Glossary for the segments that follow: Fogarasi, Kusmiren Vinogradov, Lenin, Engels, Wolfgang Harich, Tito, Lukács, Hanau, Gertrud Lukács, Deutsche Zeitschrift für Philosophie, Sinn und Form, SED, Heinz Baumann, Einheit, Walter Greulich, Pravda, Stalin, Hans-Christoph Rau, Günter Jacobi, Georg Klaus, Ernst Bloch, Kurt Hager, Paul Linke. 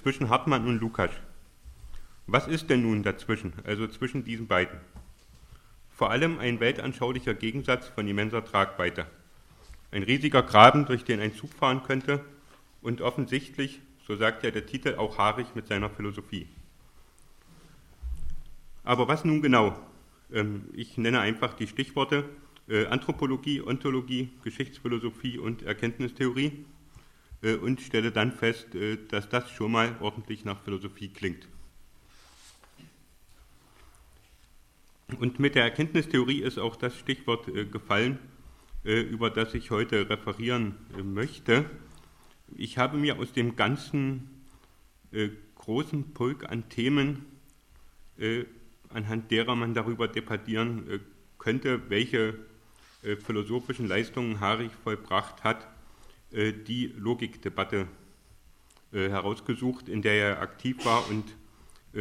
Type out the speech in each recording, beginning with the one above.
zwischen Hartmann und Lukács. Was ist denn nun dazwischen, also zwischen diesen beiden? Vor allem ein weltanschaulicher Gegensatz von immenser Tragweite. Ein riesiger Graben, durch den ein Zug fahren könnte und offensichtlich, so sagt ja der Titel, auch Harich mit seiner Philosophie. Aber was nun genau? Ich nenne einfach die Stichworte Anthropologie, Ontologie, Geschichtsphilosophie und Erkenntnistheorie und stelle dann fest, dass das schon mal ordentlich nach Philosophie klingt. Und mit der Erkenntnistheorie ist auch das Stichwort gefallen, über das ich heute referieren möchte. Ich habe mir aus dem ganzen großen Pulk an Themen, anhand derer man darüber debattieren könnte, welche philosophischen Leistungen Harich vollbracht hat, die Logikdebatte herausgesucht, in der er aktiv war und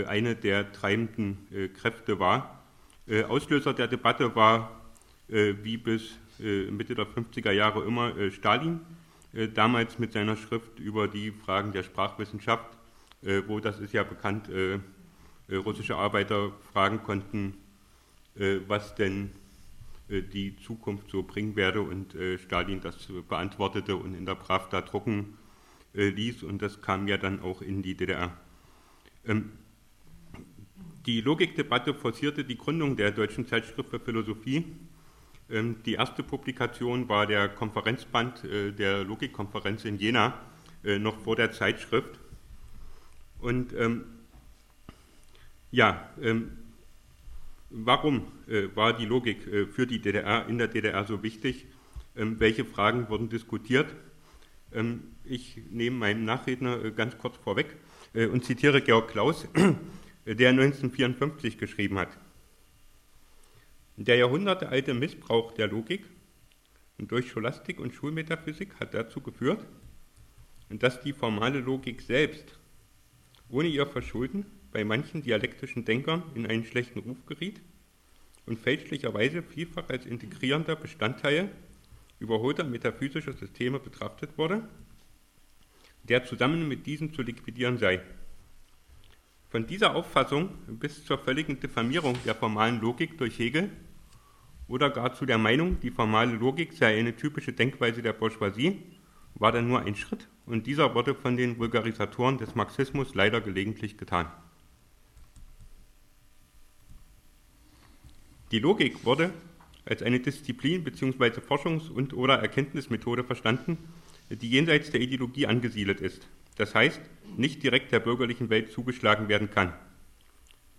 eine der treibenden Kräfte war. Auslöser der Debatte war, wie bis Mitte der 50er Jahre immer, Stalin, damals mit seiner Schrift über die Fragen der Sprachwissenschaft, wo, das ist ja bekannt, russische Arbeiter fragen konnten, was denn die Zukunft so bringen werde, und Stalin das beantwortete und in der Pravda drucken ließ, und das kam ja dann auch in die DDR. Die Logikdebatte forcierte die Gründung der Deutschen Zeitschrift für Philosophie. Die erste Publikation war der Konferenzband der Logikkonferenz in Jena, noch vor der Zeitschrift. Und warum war die Logik für die DDR, in der DDR so wichtig? Welche Fragen wurden diskutiert? Ich nehme meinen Nachredner ganz kurz vorweg und zitiere Georg Klaus, der 1954 geschrieben hat: Der jahrhundertealte Missbrauch der Logik durch Scholastik und Schulmetaphysik hat dazu geführt, dass die formale Logik selbst ohne ihr Verschulden bei manchen dialektischen Denkern in einen schlechten Ruf geriet und fälschlicherweise vielfach als integrierender Bestandteil überholter metaphysischer Systeme betrachtet wurde, der zusammen mit diesen zu liquidieren sei. Von dieser Auffassung bis zur völligen Diffamierung der formalen Logik durch Hegel oder gar zu der Meinung, die formale Logik sei eine typische Denkweise der Bourgeoisie, war dann nur ein Schritt, und dieser wurde von den Vulgarisatoren des Marxismus leider gelegentlich getan. Die Logik wurde als eine Disziplin bzw. Forschungs- und oder Erkenntnismethode verstanden, die jenseits der Ideologie angesiedelt ist, das heißt, nicht direkt der bürgerlichen Welt zugeschlagen werden kann.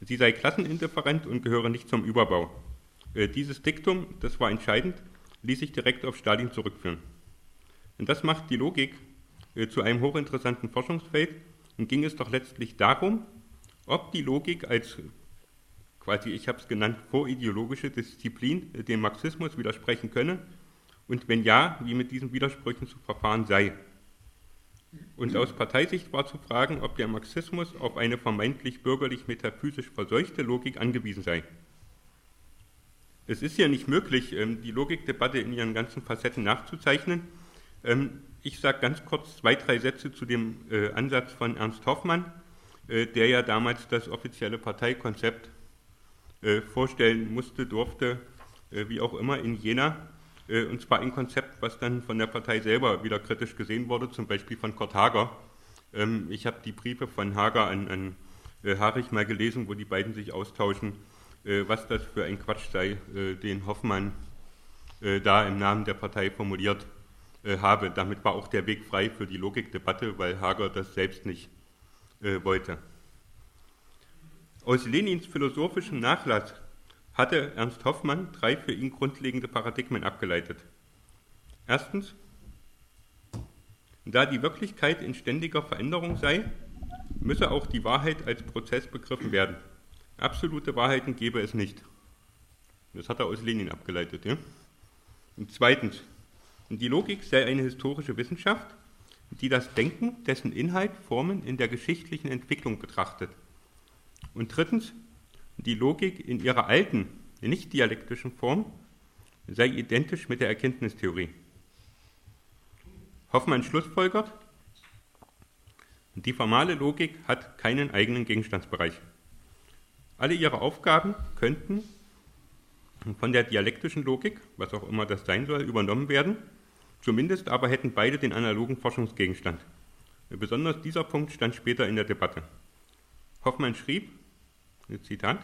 Sie sei klassenindifferent und gehöre nicht zum Überbau. Dieses Diktum, das war entscheidend, ließ sich direkt auf Stalin zurückführen. Und das macht die Logik zu einem hochinteressanten Forschungsfeld, und ging es doch letztlich darum, ob die Logik als, quasi ich habe es genannt, vorideologische Disziplin dem Marxismus widersprechen könne und wenn ja, wie mit diesen Widersprüchen zu verfahren sei. Und aus Parteisicht war zu fragen, ob der Marxismus auf eine vermeintlich bürgerlich-metaphysisch verseuchte Logik angewiesen sei. Es ist ja nicht möglich, die Logikdebatte in ihren ganzen Facetten nachzuzeichnen. Ich sage ganz kurz zwei, drei Sätze zu dem Ansatz von Ernst Hoffmann, der ja damals das offizielle Parteikonzept vorstellen musste, durfte, wie auch immer, in Jena. Und zwar ein Konzept, was dann von der Partei selber wieder kritisch gesehen wurde, zum Beispiel von Kurt Hager. Ich habe die Briefe von Hager an Harich mal gelesen, wo die beiden sich austauschen, was das für ein Quatsch sei, den Hoffmann da im Namen der Partei formuliert habe. Damit war auch der Weg frei für die Logikdebatte, weil Hager das selbst nicht wollte. Aus Lenins philosophischem Nachlass hatte Ernst Hoffmann drei für ihn grundlegende Paradigmen abgeleitet. Erstens: Da die Wirklichkeit in ständiger Veränderung sei, müsse auch die Wahrheit als Prozess begriffen werden. Absolute Wahrheiten gebe es nicht. Das hat er aus Lenin abgeleitet. Ja? Und zweitens: Die Logik sei eine historische Wissenschaft, die das Denken, dessen Inhalt, Formen in der geschichtlichen Entwicklung betrachtet. Und drittens: Die Logik in ihrer alten, nicht dialektischen Form sei identisch mit der Erkenntnistheorie. Hoffmann schlussfolgert: Und die formale Logik hat keinen eigenen Gegenstandsbereich. Alle ihre Aufgaben könnten von der dialektischen Logik, was auch immer das sein soll, übernommen werden. Zumindest aber hätten beide den analogen Forschungsgegenstand. Besonders dieser Punkt stand später in der Debatte. Hoffmann schrieb, Zitat,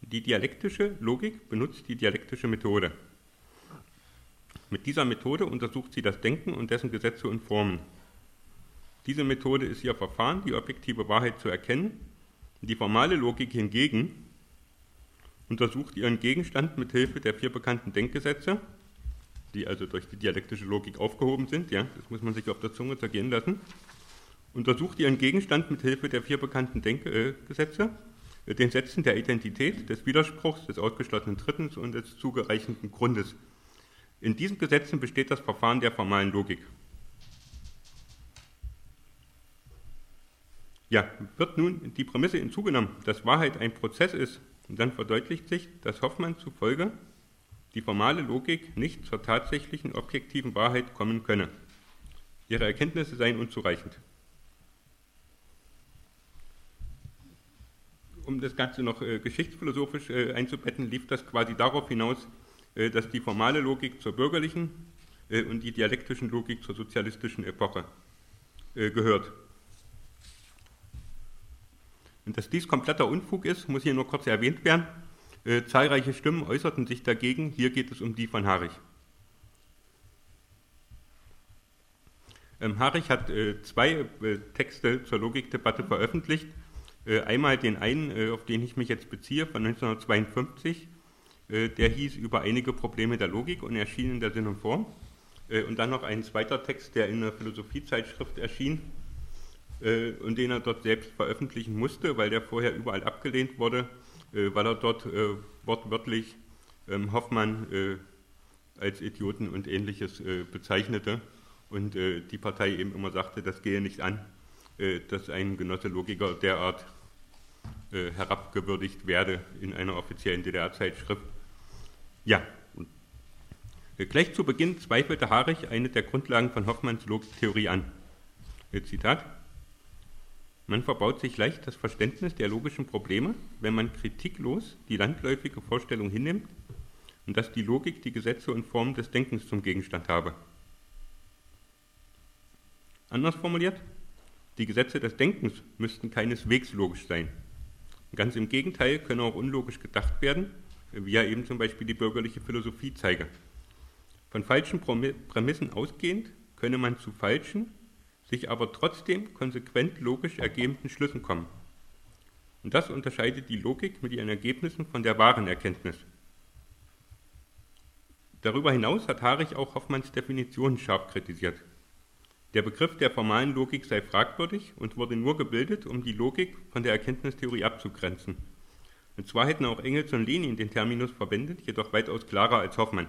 die dialektische Logik benutzt die dialektische Methode. Mit dieser Methode untersucht sie das Denken und dessen Gesetze und Formen. Diese Methode ist ihr Verfahren, die objektive Wahrheit zu erkennen. Die formale Logik hingegen untersucht ihren Gegenstand mit Hilfe der 4 bekannten Denkgesetze, die also durch die dialektische Logik aufgehoben sind, ja, das muss man sich auf der Zunge zergehen lassen, untersucht ihren Gegenstand mit Hilfe der 4 bekannten Denkgesetze, den Sätzen der Identität, des Widerspruchs, des ausgeschlossenen Drittens und des zugereichenden Grundes. In diesen Gesetzen besteht das Verfahren der formalen Logik. Ja, wird nun die Prämisse hinzugenommen, dass Wahrheit ein Prozess ist, und dann verdeutlicht sich, dass Hoffmann zufolge die formale Logik nicht zur tatsächlichen objektiven Wahrheit kommen könne. Ihre Erkenntnisse seien unzureichend. Um das Ganze noch geschichtsphilosophisch einzubetten, lief das quasi darauf hinaus, dass die formale Logik zur bürgerlichen und die dialektischen Logik zur sozialistischen Epoche gehört. Und dass dies kompletter Unfug ist, muss hier nur kurz erwähnt werden. Zahlreiche Stimmen äußerten sich dagegen. Hier geht es um die von Harich. Harich hat 2 Texte zur Logikdebatte veröffentlicht. Einmal den einen, auf den ich mich jetzt beziehe, von 1952. Der hieß Über einige Probleme der Logik und erschien in der Sinn und Form. Und dann noch ein zweiter Text, der in der Philosophiezeitschrift erschien. Und den er dort selbst veröffentlichen musste, weil der vorher überall abgelehnt wurde, weil er dort wortwörtlich Hoffmann als Idioten und Ähnliches bezeichnete und die Partei eben immer sagte, das gehe nicht an, dass ein Genosse Logiker derart herabgewürdigt werde in einer offiziellen DDR-Zeitschrift. Ja, und gleich zu Beginn zweifelte Harich eine der Grundlagen von Hoffmanns Logiktheorie an. Zitat: Man verbaut sich leicht das Verständnis der logischen Probleme, wenn man kritiklos die landläufige Vorstellung hinnimmt und dass die Logik die Gesetze und Formen des Denkens zum Gegenstand habe. Anders formuliert, die Gesetze des Denkens müssten keineswegs logisch sein. Ganz im Gegenteil können auch unlogisch gedacht werden, wie ja eben zum Beispiel die bürgerliche Philosophie zeige. Von falschen Prämissen ausgehend könne man zu falschen, sich aber trotzdem konsequent logisch ergebenden Schlüssen kommen. Und das unterscheidet die Logik mit ihren Ergebnissen von der wahren Erkenntnis. Darüber hinaus hat Harich auch Hoffmanns Definition scharf kritisiert. Der Begriff der formalen Logik sei fragwürdig und wurde nur gebildet, um die Logik von der Erkenntnistheorie abzugrenzen. Und zwar hätten auch Engels und Lenin den Terminus verwendet, jedoch weitaus klarer als Hoffmann.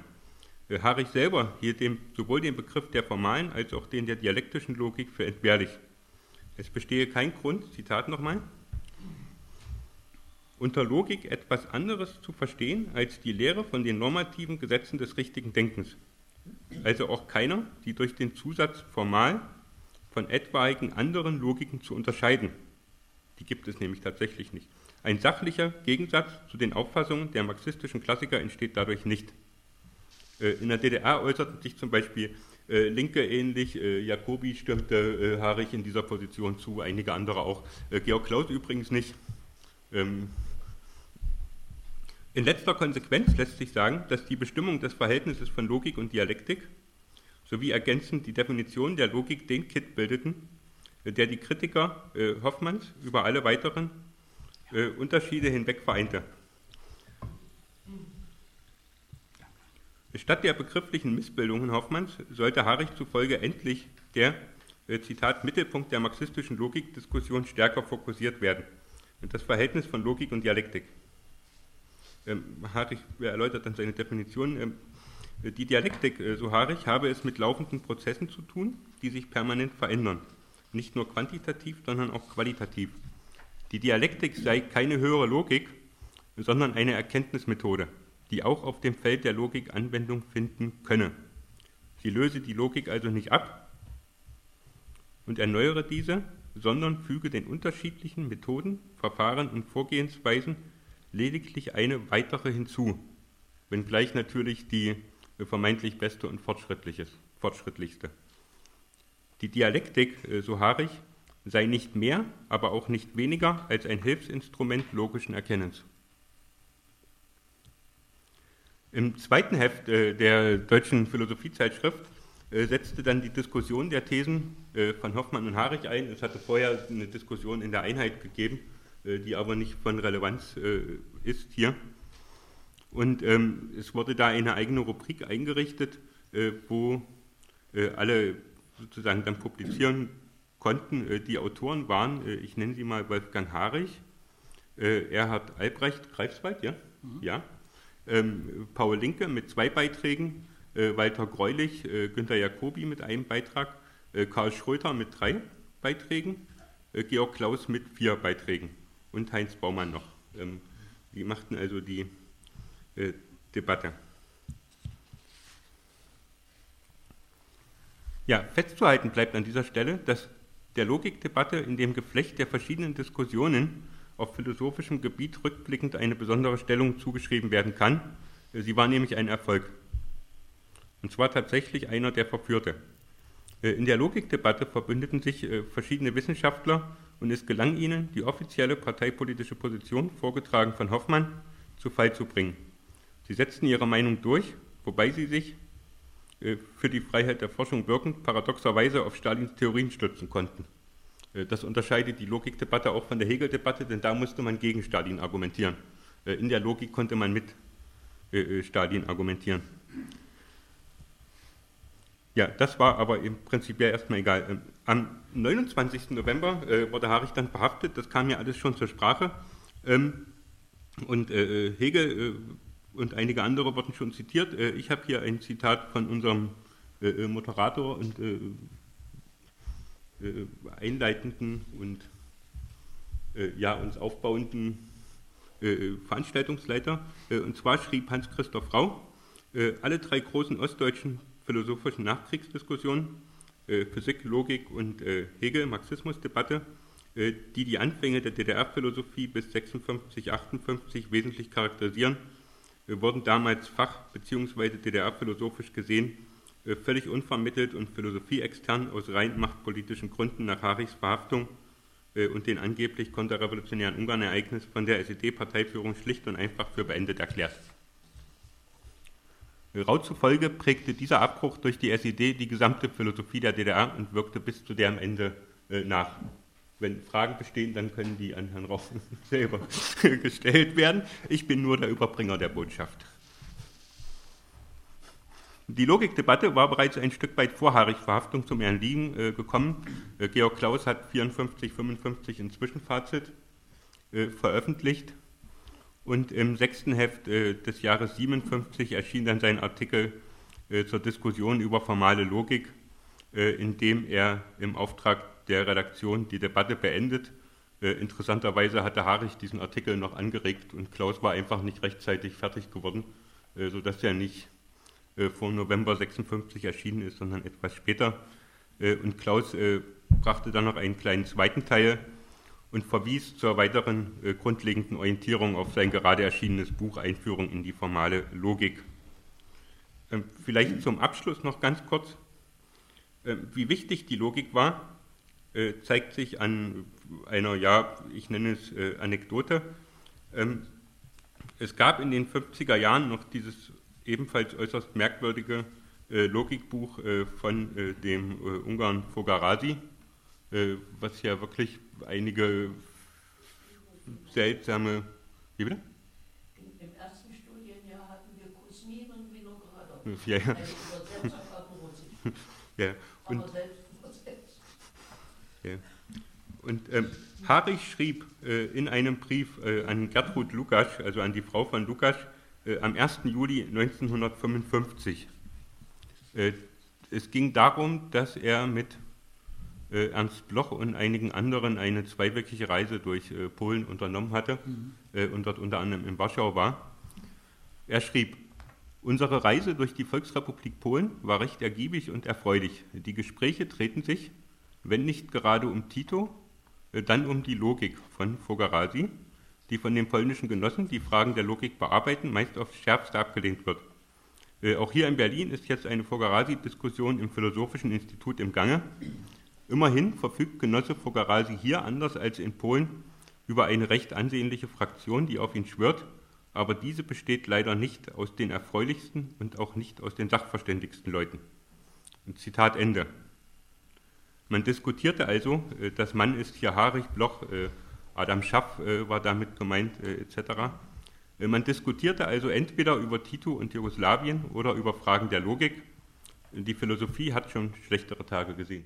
Harich selber hielt sowohl den Begriff der formalen als auch den der dialektischen Logik für entbehrlich. Es bestehe kein Grund, Zitat nochmal, unter Logik etwas anderes zu verstehen als die Lehre von den normativen Gesetzen des richtigen Denkens. Also auch keiner, die durch den Zusatz formal von etwaigen anderen Logiken zu unterscheiden. Die gibt es nämlich tatsächlich nicht. Ein sachlicher Gegensatz zu den Auffassungen der marxistischen Klassiker entsteht dadurch nicht. In der DDR äußerten sich zum Beispiel Linke ähnlich, Jacobi stimmte Harich in dieser Position zu, einige andere auch, Georg Klaus übrigens nicht. In letzter Konsequenz lässt sich sagen, dass die Bestimmung des Verhältnisses von Logik und Dialektik sowie ergänzend die Definition der Logik den Kitt bildeten, der die Kritiker Hoffmanns über alle weiteren Unterschiede hinweg vereinte. Statt der begrifflichen Missbildungen Hoffmanns sollte Harich zufolge endlich der, Zitat, Mittelpunkt der marxistischen Logikdiskussion stärker fokussiert werden. Und das Verhältnis von Logik und Dialektik. Harich erläutert dann seine Definition. Die Dialektik, so Harich, habe es mit laufenden Prozessen zu tun, die sich permanent verändern. Nicht nur quantitativ, sondern auch qualitativ. Die Dialektik sei keine höhere Logik, sondern eine Erkenntnismethode, die auch auf dem Feld der Logik Anwendung finden könne. Sie löse die Logik also nicht ab, und erneuere diese, sondern füge den unterschiedlichen Methoden, Verfahren und Vorgehensweisen lediglich eine weitere hinzu, wenngleich natürlich die vermeintlich beste und fortschrittlichste. Die Dialektik, so Harich, sei nicht mehr, aber auch nicht weniger als ein Hilfsinstrument logischen Erkennens. Im zweiten Heft der Deutschen Philosophiezeitschrift setzte dann die Diskussion der Thesen von Hoffmann und Harich ein. Es hatte vorher eine Diskussion in der Einheit gegeben, die aber nicht von Relevanz ist hier. Und es wurde da eine eigene Rubrik eingerichtet, wo alle sozusagen dann publizieren konnten, die Autoren waren, ich nenne sie mal Wolfgang Harich, Erhard Albrecht, Greifswald, ja? Mhm. Ja. Paul Linke mit 2 Beiträgen, Walter Greulich, Günter Jacobi mit einem Beitrag, Karl Schröter mit 3 Beiträgen, Georg Klaus mit 4 Beiträgen und Heinz Baumann noch. Die machten also die Debatte. Ja, festzuhalten bleibt an dieser Stelle, dass der Logikdebatte in dem Geflecht der verschiedenen Diskussionen auf philosophischem Gebiet rückblickend eine besondere Stellung zugeschrieben werden kann. Sie war nämlich ein Erfolg. Und zwar tatsächlich einer, der verführte. In der Logikdebatte verbündeten sich verschiedene Wissenschaftler und es gelang ihnen, die offizielle parteipolitische Position, vorgetragen von Hoffmann, zu Fall zu bringen. Sie setzten ihre Meinung durch, wobei sie sich für die Freiheit der Forschung wirkend paradoxerweise auf Stalins Theorien stützen konnten. Das unterscheidet die Logikdebatte auch von der Hegel-Debatte, denn da musste man gegen Stalin argumentieren. In der Logik konnte man mit Stalin argumentieren. Ja, das war aber im Prinzip ja erstmal egal. Am 29. November wurde Harich dann verhaftet, das kam ja alles schon zur Sprache. Und Hegel und einige andere wurden schon zitiert. Ich habe hier ein Zitat von unserem Moderator und einleitenden und uns aufbauenden Veranstaltungsleiter. Und zwar schrieb Hans-Christoph Rau, alle 3 großen ostdeutschen philosophischen Nachkriegsdiskussionen, Physik, Logik und Hegel, Marxismusdebatte, die die Anfänge der DDR-Philosophie bis 56, 58 wesentlich charakterisieren, wurden damals fach- bzw. DDR-philosophisch gesehen völlig unvermittelt und philosophieextern aus rein machtpolitischen Gründen nach Harichs Verhaftung und den angeblich konterrevolutionären Ungarn-Ereignis von der SED-Parteiführung schlicht und einfach für beendet erklärt. Rau zufolge prägte dieser Abbruch durch die SED die gesamte Philosophie der DDR und wirkte bis zu deren Ende nach. Wenn Fragen bestehen, dann können die an Herrn Rau selber gestellt werden. Ich bin nur der Überbringer der Botschaft. Die Logikdebatte war bereits ein Stück weit vor Harichs Verhaftung zum Erliegen gekommen. Georg Klaus hat 54, 55 ein Zwischenfazit veröffentlicht und im 6. Heft des Jahres 57 erschien dann sein Artikel zur Diskussion über formale Logik, in dem er im Auftrag der Redaktion die Debatte beendet. Interessanterweise hatte Harich diesen Artikel noch angeregt und Klaus war einfach nicht rechtzeitig fertig geworden, sodass er nicht vor November 56 erschienen ist, sondern etwas später. Und Klaus brachte dann noch einen kleinen zweiten Teil und verwies zur weiteren grundlegenden Orientierung auf sein gerade erschienenes Buch Einführung in die formale Logik. Vielleicht zum Abschluss noch ganz kurz. Wie wichtig die Logik war, zeigt sich an einer, ich nenne es Anekdote. Es gab in den 50er Jahren noch dieses ebenfalls äußerst merkwürdige Logikbuch von dem Ungarn Fogarasi, was ja wirklich einige seltsame... Wie bitte? Im ersten Studienjahr hatten wir Kusmiren Vinogradov. Ja, ja. Ja. Und Harich schrieb in einem Brief an Gertrud Lukács, also an die Frau von Lukács, am 1. Juli 1955. Es ging darum, dass er mit Ernst Bloch und einigen anderen eine zweiwöchige Reise durch Polen unternommen hatte und dort unter anderem in Warschau war. Er schrieb, unsere Reise durch die Volksrepublik Polen war recht ergiebig und erfreulich. Die Gespräche drehten sich wenn nicht gerade um Tito, dann um die Logik von Fogarasi, die von den polnischen Genossen, die Fragen der Logik bearbeiten, meist aufs Schärfste abgelehnt wird. Auch hier in Berlin ist jetzt eine Fogarasi-Diskussion im Philosophischen Institut im Gange. Immerhin verfügt Genosse Fogarasi hier, anders als in Polen, über eine recht ansehnliche Fraktion, die auf ihn schwört, aber diese besteht leider nicht aus den erfreulichsten und auch nicht aus den sachverständigsten Leuten. Und Zitat Ende. Man diskutierte also, das Mann ist hier Harich, Bloch, Adam Schaff war damit gemeint, etc. Man diskutierte also entweder über Tito und Jugoslawien oder über Fragen der Logik. Die Philosophie hat schon schlechtere Tage gesehen.